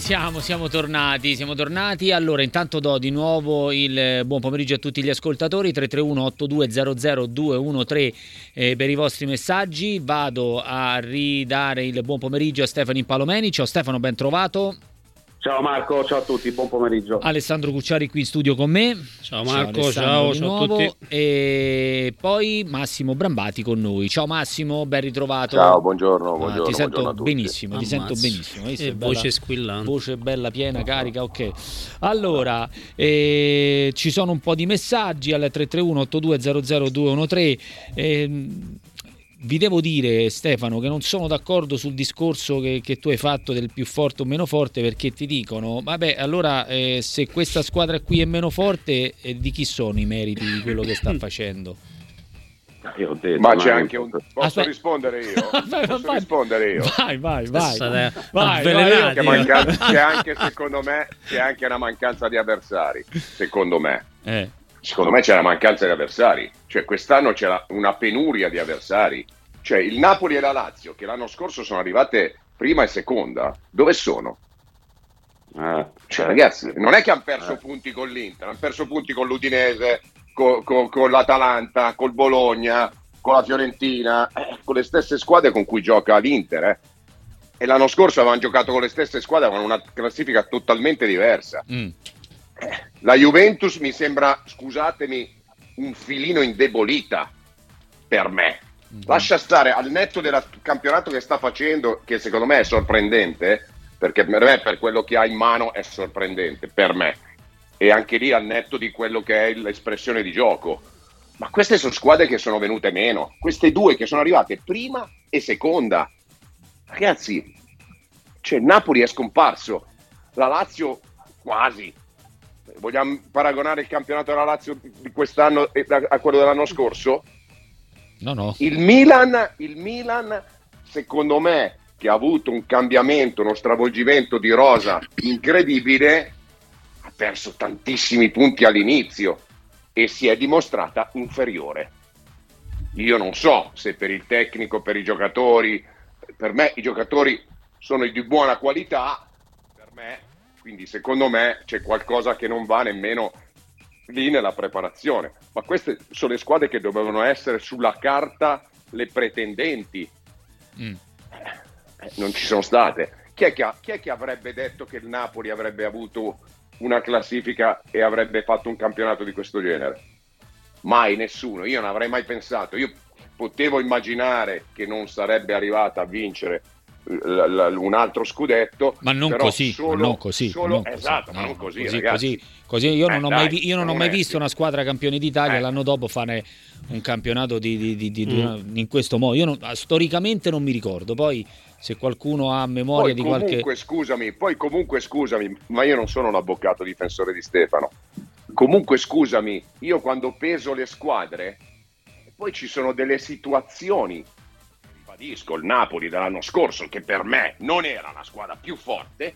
Ci siamo tornati. Allora, intanto do di nuovo il buon pomeriggio a tutti gli ascoltatori. 331-8200-213 per i vostri messaggi. Vado a ridare il buon pomeriggio a Stefano Impallomeni. Ciao Stefano, ben trovato. Ciao Marco, ciao a tutti, buon pomeriggio. Alessandro Cucciari qui in studio con me. Ciao Marco, ciao a tutti. E poi Massimo Brambati con noi. Ciao Massimo, ben ritrovato. Ciao, buongiorno. Ti sento benissimo, ti sento benissimo. E voce squillante. Voce bella, piena, carica, ok. Allora, ci sono un po' di messaggi al 331-8200-213. Vi devo dire, Stefano, che non sono d'accordo sul discorso che tu hai fatto del più forte o meno forte, perché ti dicono vabbè, allora se questa squadra qui è meno forte, di chi sono i meriti di quello che sta facendo? Io ho detto, ma c'è anche un... Posso rispondere io? Vai. C'è anche una mancanza di avversari, secondo me. Secondo me c'è la mancanza di avversari, cioè quest'anno c'era una penuria di avversari, cioè il Napoli e la Lazio che l'anno scorso sono arrivate prima e seconda, dove sono? Cioè ragazzi, non è che hanno perso punti con l'Inter, hanno perso punti con l'Udinese, con l'Atalanta, col Bologna, con la Fiorentina, con le stesse squadre con cui gioca l'Inter, e l'anno scorso avevano giocato con le stesse squadre, avevano una classifica totalmente diversa. La Juventus mi sembra, scusatemi, un filino indebolita per me. Lascia stare, al netto del campionato che sta facendo, che secondo me è sorprendente, perché per me, per quello che ha in mano, è sorprendente per me, e anche lì al netto di quello che è l'espressione di gioco, ma queste sono squadre che sono venute meno, queste due che sono arrivate prima e seconda, ragazzi, cioè Napoli è scomparso, la Lazio quasi. Vogliamo paragonare il campionato della Lazio di quest'anno a quello dell'anno scorso? No. Il Milan, secondo me, che ha avuto un cambiamento, uno stravolgimento di rosa incredibile, ha perso tantissimi punti all'inizio e si è dimostrata inferiore. Io non so se per il tecnico, per i giocatori, per me i giocatori sono di buona qualità, per me... Quindi secondo me c'è qualcosa che non va nemmeno lì nella preparazione. Ma queste sono le squadre che dovevano essere sulla carta le pretendenti. Non ci sono state. Chi è che avrebbe detto che il Napoli avrebbe avuto una classifica e avrebbe fatto un campionato di questo genere? Mai, nessuno. Io non avrei mai pensato. Io potevo immaginare che non sarebbe arrivata a vincere un altro scudetto, ma non così, non così. Così io non ho mai visto una squadra campione d'Italia l'anno dopo fare un campionato di in questo modo. Io storicamente non mi ricordo. Poi se qualcuno ha memoria Poi, ma io non sono un avvocato difensore di Stefano. Comunque scusami, io quando peso le squadre, poi ci sono delle situazioni. Il Napoli dell'anno scorso, che per me non era la squadra più forte,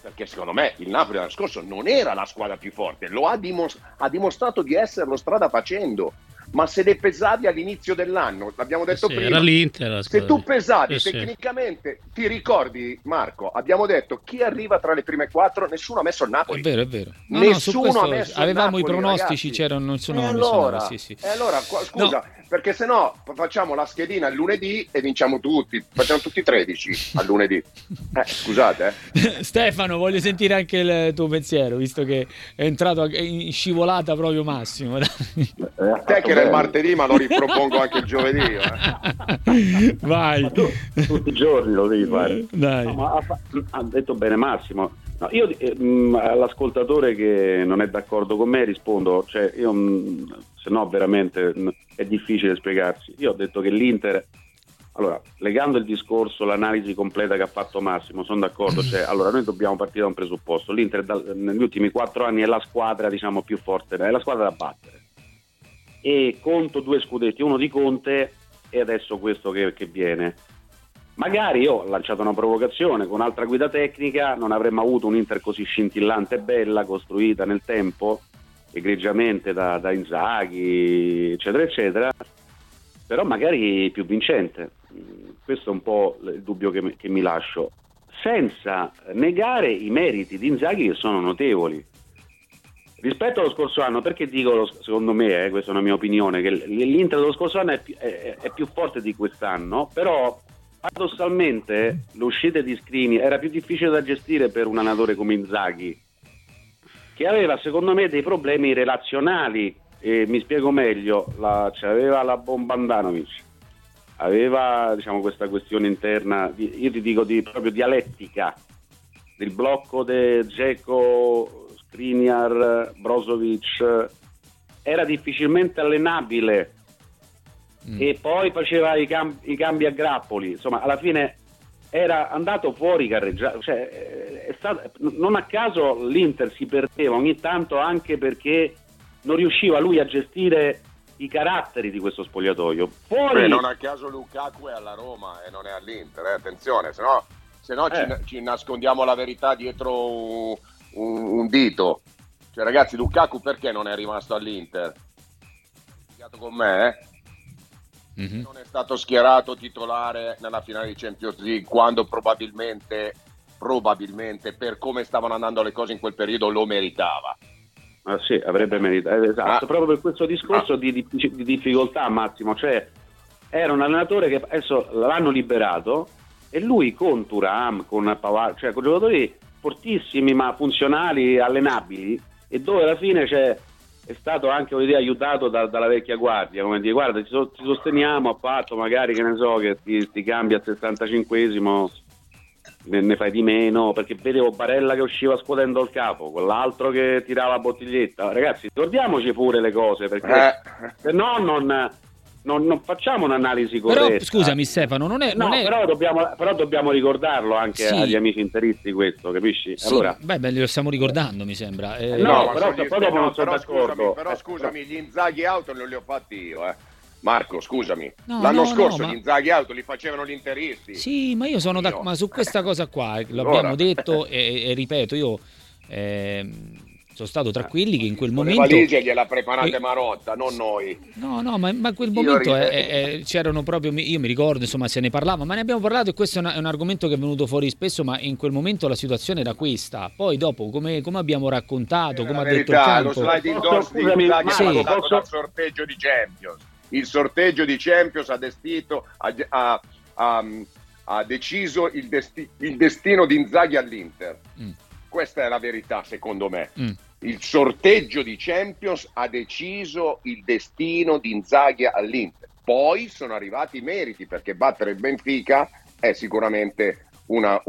perché secondo me il Napoli dell'anno scorso non era la squadra più forte, lo ha dimostrato di esserlo strada facendo, ma se le pesavi all'inizio dell'anno, l'abbiamo detto prima, era se tu pesavi tecnicamente, ti ricordi Marco, abbiamo detto chi arriva tra le prime quattro, nessuno ha messo il Napoli. È vero. Nessuno ha messo avevamo Napoli, i pronostici, ragazzi. Scusa. Perché se no facciamo la schedina il lunedì e vinciamo tutti, facciamo tutti 13 al lunedì. Scusate. Stefano, voglio sentire anche il tuo pensiero, visto che è entrato in scivolata proprio Massimo. Te che era il martedì, ma lo ripropongo anche il giovedì. Vai. Tutti i giorni lo devi fare. Dai. No, ma ha detto bene Massimo. No, io all'ascoltatore che non è d'accordo con me rispondo, cioè io se no veramente è difficile spiegarsi. Io ho detto che l'Inter, allora legando il discorso, l'analisi completa che ha fatto Massimo, sono d'accordo, cioè allora noi dobbiamo partire da un presupposto: l'Inter negli ultimi 4 anni è la squadra, diciamo, più forte, è la squadra da battere, e conto 2 scudetti, uno di Conte e adesso questo che viene. Magari io ho lanciato una provocazione: con altra guida tecnica non avremmo avuto un'Inter così scintillante e bella, costruita nel tempo egregiamente da Inzaghi, eccetera eccetera, però magari più vincente. Questo è un po' il dubbio che mi lascio. senza negare i meriti di Inzaghi, che sono notevoli rispetto allo scorso anno. Perché dico, secondo me, questa è una mia opinione, che l'Inter dello scorso anno è più forte di quest'anno, però paradossalmente l'uscita di Skriniar era più difficile da gestire per un allenatore come Inzaghi, che aveva secondo me dei problemi relazionali. E mi spiego meglio, c'aveva la bomba Handanović, aveva, diciamo, questa questione interna, io ti dico proprio dialettica, del blocco di Dzeko, Skriniar, Brozović, era difficilmente allenabile, e poi faceva i cambi a grappoli, insomma alla fine era andato fuori carreggiato, cioè, non a caso l'Inter si perdeva ogni tanto anche perché non riusciva lui a gestire i caratteri di questo spogliatoio. Fuori... Beh, non a caso Lukaku è alla Roma e non è all'Inter, attenzione, se no ci nascondiamo la verità dietro un dito. Cioè ragazzi, Lukaku perché non è rimasto all'Inter? Con me, mm-hmm. Non è stato schierato titolare nella finale di Champions League, quando probabilmente per come stavano andando le cose in quel periodo lo meritava. Ah, sì, avrebbe meritato, esatto, proprio per questo discorso di difficoltà, Massimo, cioè era un allenatore che adesso l'hanno liberato, e lui con Thuram, con Pavard, cioè con giocatori fortissimi ma funzionali, allenabili, e dove alla fine è stato anche, voglio dire, aiutato dalla vecchia guardia, come dire, guarda, ti sosteniamo, a patto magari, che ne so, che ti cambi al 65esimo, ne fai di meno, perché vedevo Barella che usciva scuotendo il capo, quell'altro che tirava la bottiglietta. Ragazzi, ricordiamoci pure le cose, perché se no non facciamo un'analisi corretta. Però scusami Stefano, non è... Però dobbiamo ricordarlo anche agli amici interisti, questo, capisci? Sì, allora... beh, lo stiamo ricordando, mi sembra. Però scusami, gli Inzaghi out non li ho fatti io, Marco, scusami, l'anno scorso gli Inzaghi auto li facevano gli interisti. Sì, ma io sono d'accordo, ma su questa cosa qua l'abbiamo detto e ripeto, io sono stato tra quelli che in quel momento... Le valigie gliela preparate Marotta, non noi. No, ma in quel momento c'erano proprio, io mi ricordo, insomma, se ne parlava, ma ne abbiamo parlato, e questo è un argomento che è venuto fuori spesso, ma in quel momento la situazione era questa. Poi dopo, come abbiamo raccontato, come ha detto il campo... Lo slide indoors di Inzaghi dal sorteggio di Champions. Il sorteggio di Champions ha deciso il destino di Inzaghi all'Inter. Questa è la verità, secondo me. Il sorteggio di Champions ha deciso il destino di Inzaghi all'Inter. Poi sono arrivati i meriti, perché battere il Benfica è sicuramente un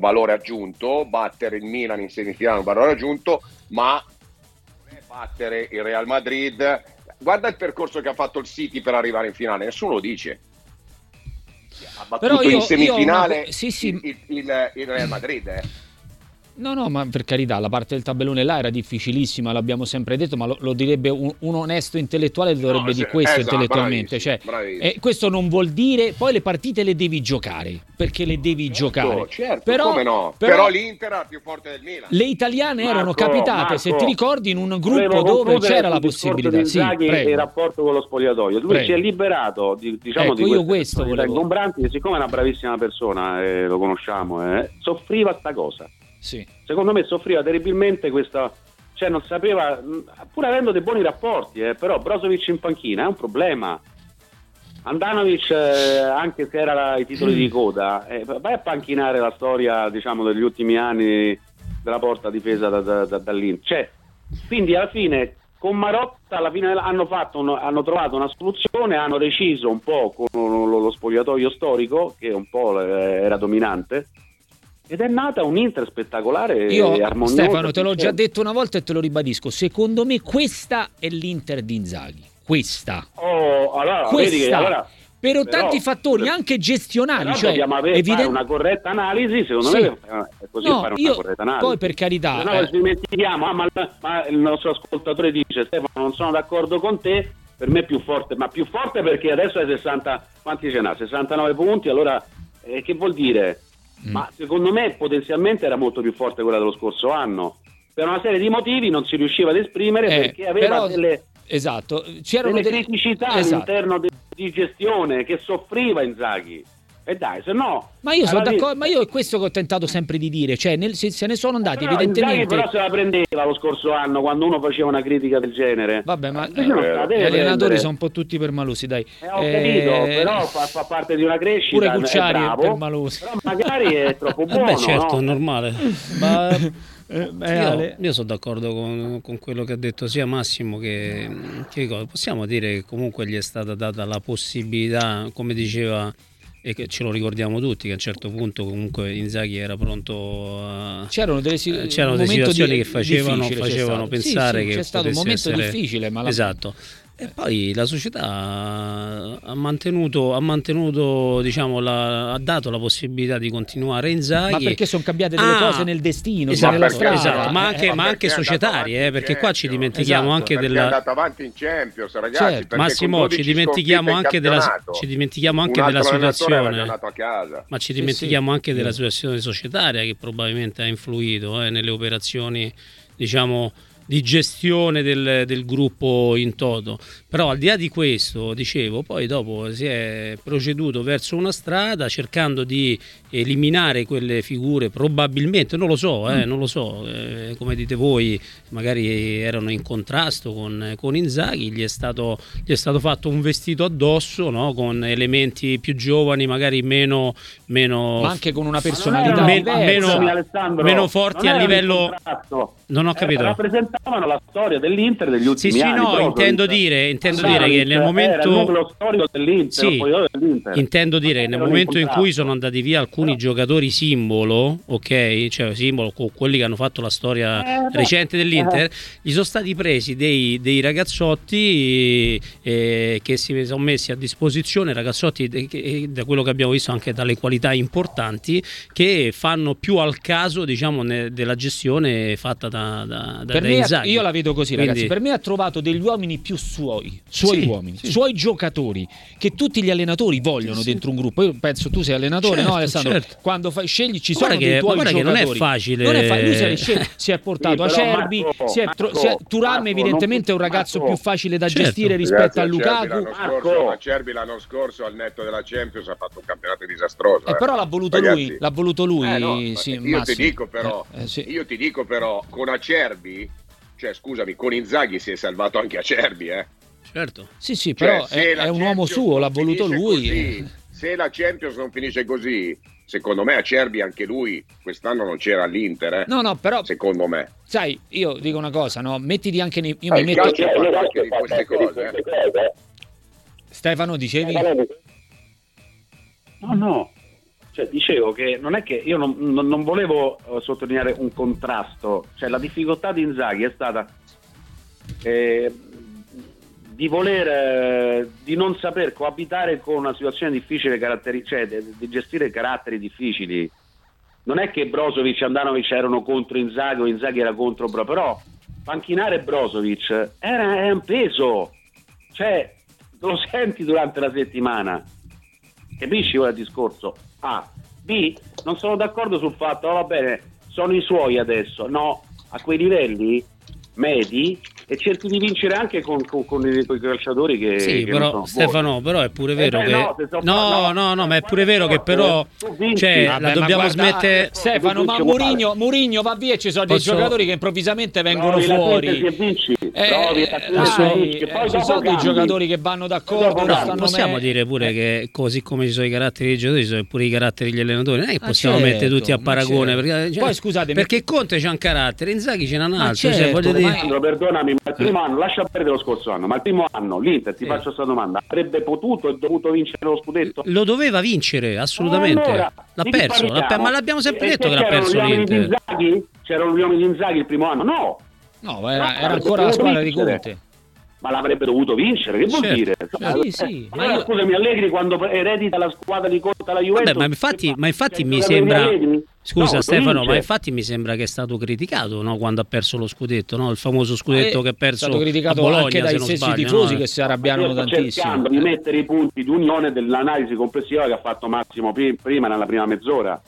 valore aggiunto, battere il Milan in semifinale è un valore aggiunto, ma battere il Real Madrid... Guarda il percorso che ha fatto il City per arrivare in finale, nessuno lo dice. Ha battuto in semifinale il Real Madrid. No, ma per carità, la parte del tabellone là era difficilissima, l'abbiamo sempre detto, ma lo direbbe un onesto intellettuale, dovrebbe di questo, esatto, intellettualmente. Bravissimo. Questo non vuol dire, poi le partite le devi giocare, perché le devi giocare. Certo, però l'Inter era più forte del Milan. Le italiane erano capitate, se ti ricordi, in un gruppo dove c'era la possibilità. Sì, il rapporto con lo spogliatoio. Lui si è liberato di questo Brambati, siccome è una bravissima persona, lo conosciamo, soffriva sta cosa. Sì. Secondo me soffriva terribilmente questa, non sapeva, pur avendo dei buoni rapporti, però Brozović in panchina è un problema. Handanović, anche se era i titoli di coda, vai a panchinare la storia, degli ultimi anni della porta difesa dall'Inter. Quindi alla fine con Marotta alla fine hanno trovato una soluzione, hanno reciso un po' con lo spogliatoio storico, che un po' era dominante. Ed è nata un Inter spettacolare e armonioso. Stefano, te l'ho già detto una volta e te lo ribadisco. Secondo me questa è l'Inter di Inzaghi. Questa. Per tanti fattori, anche gestionali. Dobbiamo fare una corretta analisi, secondo me è così, corretta analisi. Poi per carità... Se ci dimentichiamo, ma il nostro ascoltatore dice, Stefano, non sono d'accordo con te, per me è più forte. Ma più forte perché adesso è 60... Quanti ce n'ha? 69 punti, allora... che vuol dire... Ma secondo me potenzialmente era molto più forte quella dello scorso anno. Per una serie di motivi non si riusciva ad esprimere, perché aveva delle criticità all'interno di gestione che soffriva Inzaghi. E dai, se no... Ma io sono d'accordo, ma io è questo che ho tentato sempre di dire, cioè se ne sono andati però, evidentemente... Però se la prendeva lo scorso anno quando uno faceva una critica del genere. Vabbè, ma gli allenatori sono un po' tutti permalosi, dai. Ho capito, però fa parte di una crescita. Pure Cucciari è permaloso. Però magari è troppo buono, beh, certo, no? È normale. Ma... io sono d'accordo con quello che ha detto sia Massimo che possiamo dire che comunque gli è stata data la possibilità, come diceva, e che ce lo ricordiamo tutti, che a un certo punto comunque Inzaghi era pronto a... c'erano delle situazioni che facevano pensare che c'è stato un momento difficile, ma esatto. E poi la società ha mantenuto, diciamo, ha dato la possibilità di continuare Inzaghi. Ma perché sono cambiate delle cose nel destino, nella strada. Esatto, ma anche societarie, perché qua ci dimentichiamo anche della... è andata avanti in Champions, ragazzi. Certo. Massimo, ci dimentichiamo anche della situazione. A casa. Ma ci dimentichiamo anche della situazione societaria che probabilmente ha influito nelle operazioni, diciamo, di gestione del gruppo in toto. Però al di là di questo, dicevo, poi dopo si è proceduto verso una strada cercando di eliminare quelle figure, probabilmente, non lo so, come dite voi, magari erano in contrasto con Inzaghi, gli è stato fatto un vestito addosso, no? Con elementi più giovani, magari meno ma anche con una personalità meno forti a livello... Non ho capito. Rappresentavano la storia dell'Inter degli ultimi anni. Sì, no, intendo dire che nel momento... Era il nucleo storico dell'Inter, sì, dell'Inter. Intendo dire che nel momento in cui sono andati via alcuni giocatori simbolo, ok? Cioè simbolo, quelli che hanno fatto la storia recente dell'Inter, gli sono stati presi dei ragazzotti che si sono messi a disposizione, ragazzotti da quello che abbiamo visto anche dalle qualità importanti, che fanno più al caso, diciamo, della gestione fatta da Inzaghi. Io la vedo così, quindi, ragazzi, per me ha trovato degli uomini più suoi uomini, suoi giocatori che tutti gli allenatori vogliono dentro un gruppo. Io penso, tu sei allenatore, certo, no Alessandro? Certo. Quando scegli ci sono dei tuoi giocatori. Non è facile. Lui si è portato Acerbi, Thuram evidentemente è un ragazzo più facile da gestire rispetto a Lukaku. Acerbi l'anno scorso al netto della Champions ha fatto un campionato disastroso. Però l'ha voluto lui. Io ti dico però con Acerbi, cioè scusami, con Inzaghi si è salvato anche Acerbi, certo. Sì, però cioè, è un uomo suo, l'ha voluto lui. Così, se la Champions non finisce così, secondo me Acerbi anche lui quest'anno non c'era all'Inter, No, però secondo me. Sai, io dico una cosa, no? Mettiti anche nei... Io mi metto anche di queste cose. Stefano, dicevi? No. Cioè, dicevo che non è che io non volevo sottolineare un contrasto, cioè la difficoltà di Inzaghi è stata di voler, di non saper coabitare con una situazione difficile, di gestire caratteri difficili. Non è che Brozović e Handanović erano contro Inzaghi o Inzaghi era contro Brozović, però panchinare Brozović è un peso, cioè lo senti durante la settimana, capisci ora il discorso? A, B, non sono d'accordo sul fatto, va bene, sono i suoi adesso, no, a quei livelli medi, e cerchi di vincere anche con i calciatori che... Sì, che però, Stefano, voi. Però è pure vero che... No, ma è pure vero che però... Cioè, la dobbiamo smettere... Stefano, ma Mourinho va via e ci sono dei giocatori che improvvisamente vengono fuori. Ci sono dei giocatori che vanno d'accordo. Però possiamo dire pure che così come ci sono i caratteri dei giocatori, ci sono pure i caratteri degli allenatori. Non è che possiamo mettere tutti a paragone. Poi scusatemi... Perché Conte c'ha un carattere, Inzaghi ce n'ha un altro. Perdonami, ma il primo anno, lascia perdere lo scorso anno, ma il primo anno l'Inter, ti faccio questa domanda, avrebbe potuto e dovuto vincere lo scudetto? Lo doveva vincere, assolutamente. Allora, l'ha perso, ma l'abbiamo sempre detto che l'ha perso l'Inter. C'erano gli uomini di Inzaghi il primo anno? No, era ancora la squadra di Conte. Ma l'avrebbe dovuto vincere, che vuol dire? Sì. Ma scusami, Allegri quando eredita la squadra di Conte alla Juventus... Vabbè, ma infatti mi sembra... Allegri? Scusa, no, Stefano, ma infatti mi sembra che è stato criticato, no? Quando ha perso lo scudetto, no? Il famoso scudetto che ha perso a Bologna, è stato criticato anche dai stessi tifosi, no? Che si arrabbiano tantissimo. Cercando di mettere i punti d'unione dell'analisi complessiva che ha fatto Massimo prima, nella prima mezz'ora.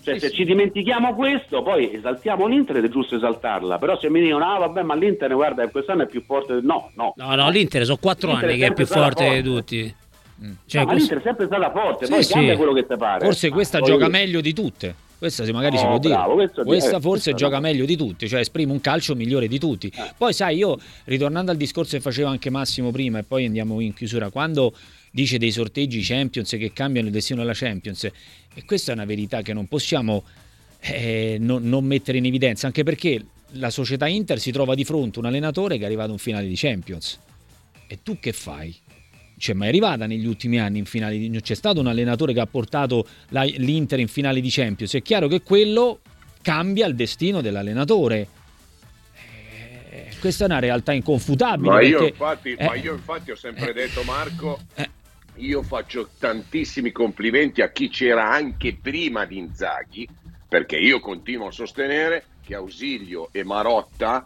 Cioè, se ci dimentichiamo questo, poi esaltiamo l'Inter ed è giusto esaltarla. Però se mi dicono, vabbè, ma l'Inter, guarda, quest'anno è più forte... No, l'Inter sono 4 anni che è più forte di tutti. Cioè, ma l'Inter è sempre stata forte, sì, poi cambia quello che ti pare. Forse questa gioca meglio di tutte. Questa magari si può dire. Questa forse gioca meglio di tutti, cioè esprime un calcio migliore di tutti. Poi sai, io ritornando al discorso che faceva anche Massimo prima e poi andiamo in chiusura, quando dice dei sorteggi Champions che cambiano il destino della Champions, e questa è una verità che non possiamo non mettere in evidenza, anche perché la società Inter si trova di fronte un allenatore che è arrivato a un finale di Champions. E tu che fai? C'è mai arrivata negli ultimi anni in finale? C'è stato un allenatore che ha portato l'Inter in finale di Champions. È chiaro che quello cambia il destino dell'allenatore. Questa è una realtà inconfutabile. Ma io, perché, infatti ho sempre detto, Marco, io faccio tantissimi complimenti a chi c'era anche prima di Inzaghi, perché io continuo a sostenere che Ausilio e Marotta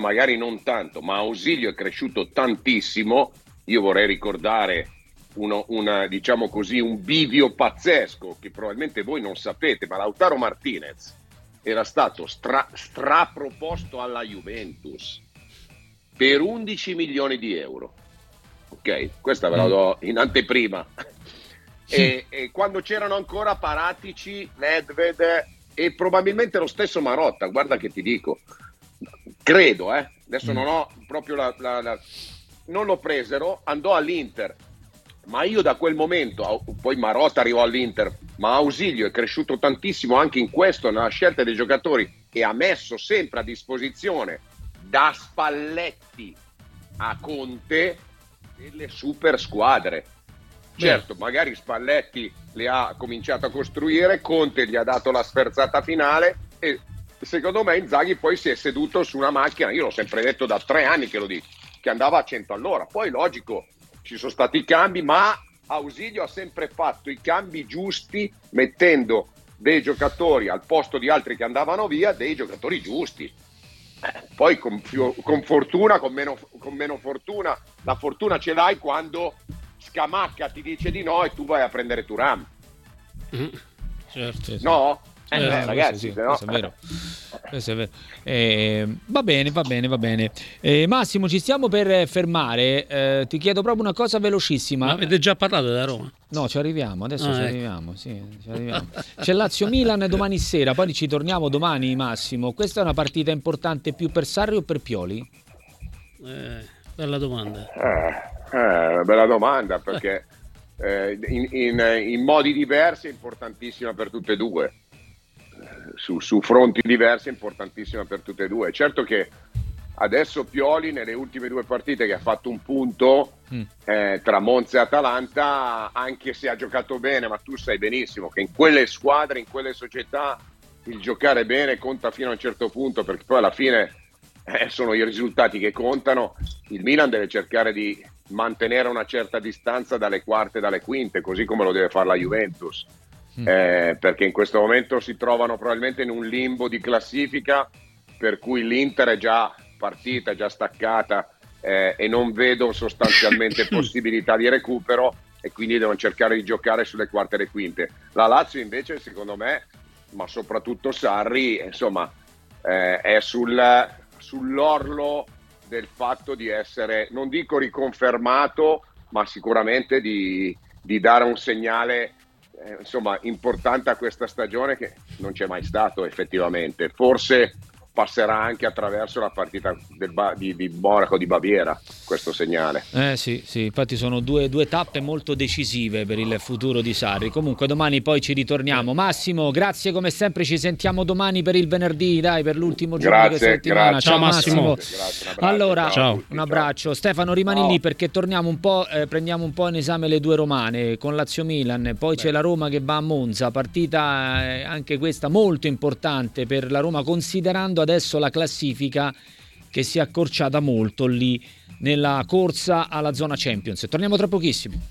magari non tanto, ma Ausilio è cresciuto tantissimo. Io vorrei ricordare un bivio pazzesco che probabilmente voi non sapete, ma Lautaro Martinez era stato straproposto alla Juventus per 11 milioni di euro. Ok, questa ve la do in anteprima. Sì. E quando c'erano ancora Paratici, Nedved e probabilmente lo stesso Marotta, guarda che ti dico, credo, adesso non ho proprio non lo presero, andò all'Inter, ma io da quel momento, poi Marotta arrivò all'Inter, ma Ausilio è cresciuto tantissimo anche in questo, nella scelta dei giocatori, e ha messo sempre a disposizione, da Spalletti a Conte, delle super squadre. Certo, magari Spalletti le ha cominciato a costruire, Conte gli ha dato la sferzata finale e secondo me Inzaghi poi si è seduto su una macchina, io l'ho sempre detto da 3 anni che lo dico, che andava a 100 all'ora. Poi logico, ci sono stati i cambi, ma Ausilio ha sempre fatto i cambi giusti, mettendo dei giocatori al posto di altri che andavano via, dei giocatori giusti. Poi con fortuna, con meno fortuna, la fortuna ce l'hai quando Scamacca ti dice di no e tu vai a prendere Thuram. Certo. No? Ragazzi, sì, no. Questo è vero. Va bene. Massimo, ci stiamo per fermare. Ti chiedo proprio una cosa velocissima. Ma avete già parlato della Roma? No, ci arriviamo. C'è Lazio-Milan domani sera, poi ci torniamo domani, Massimo. Questa è una partita importante più per Sarri o per Pioli? Bella domanda. Bella domanda, perché in modi diversi è importantissima per tutte e due. Su fronti diversi è importantissima per tutte e due. Certo che adesso Pioli nelle ultime 2 partite che ha fatto un punto tra Monza e Atalanta, anche se ha giocato bene, ma tu sai benissimo che in quelle squadre, in quelle società il giocare bene conta fino a un certo punto, perché poi alla fine sono i risultati che contano. Il Milan deve cercare di mantenere una certa distanza dalle quarte e dalle quinte, così come lo deve fare la Juventus. Perché in questo momento si trovano probabilmente in un limbo di classifica per cui l'Inter è già partita, è già staccata, e non vedo sostanzialmente possibilità di recupero, e quindi devono cercare di giocare sulle quarte e le quinte. La Lazio invece, secondo me, ma soprattutto Sarri, insomma, è sull'orlo del fatto di essere, non dico riconfermato, ma sicuramente di dare un segnale insomma importante a questa stagione, che non c'è mai stato effettivamente. Forse passerà anche attraverso la partita di Monaco di Baviera questo segnale. Sì, infatti sono due tappe molto decisive per il futuro di Sarri. Comunque domani poi ci ritorniamo. Massimo, grazie come sempre, ci sentiamo domani per il venerdì, dai, per l'ultimo giorno di questa settimana. Ciao Massimo. Grazie, allora, ciao. Un abbraccio. Stefano, rimani lì perché torniamo un po', prendiamo un po' in esame le due romane con Lazio Milan, poi c'è la Roma che va a Monza, partita anche questa molto importante per la Roma, considerando adesso la classifica che si è accorciata molto lì nella corsa alla zona Champions. Torniamo tra pochissimo.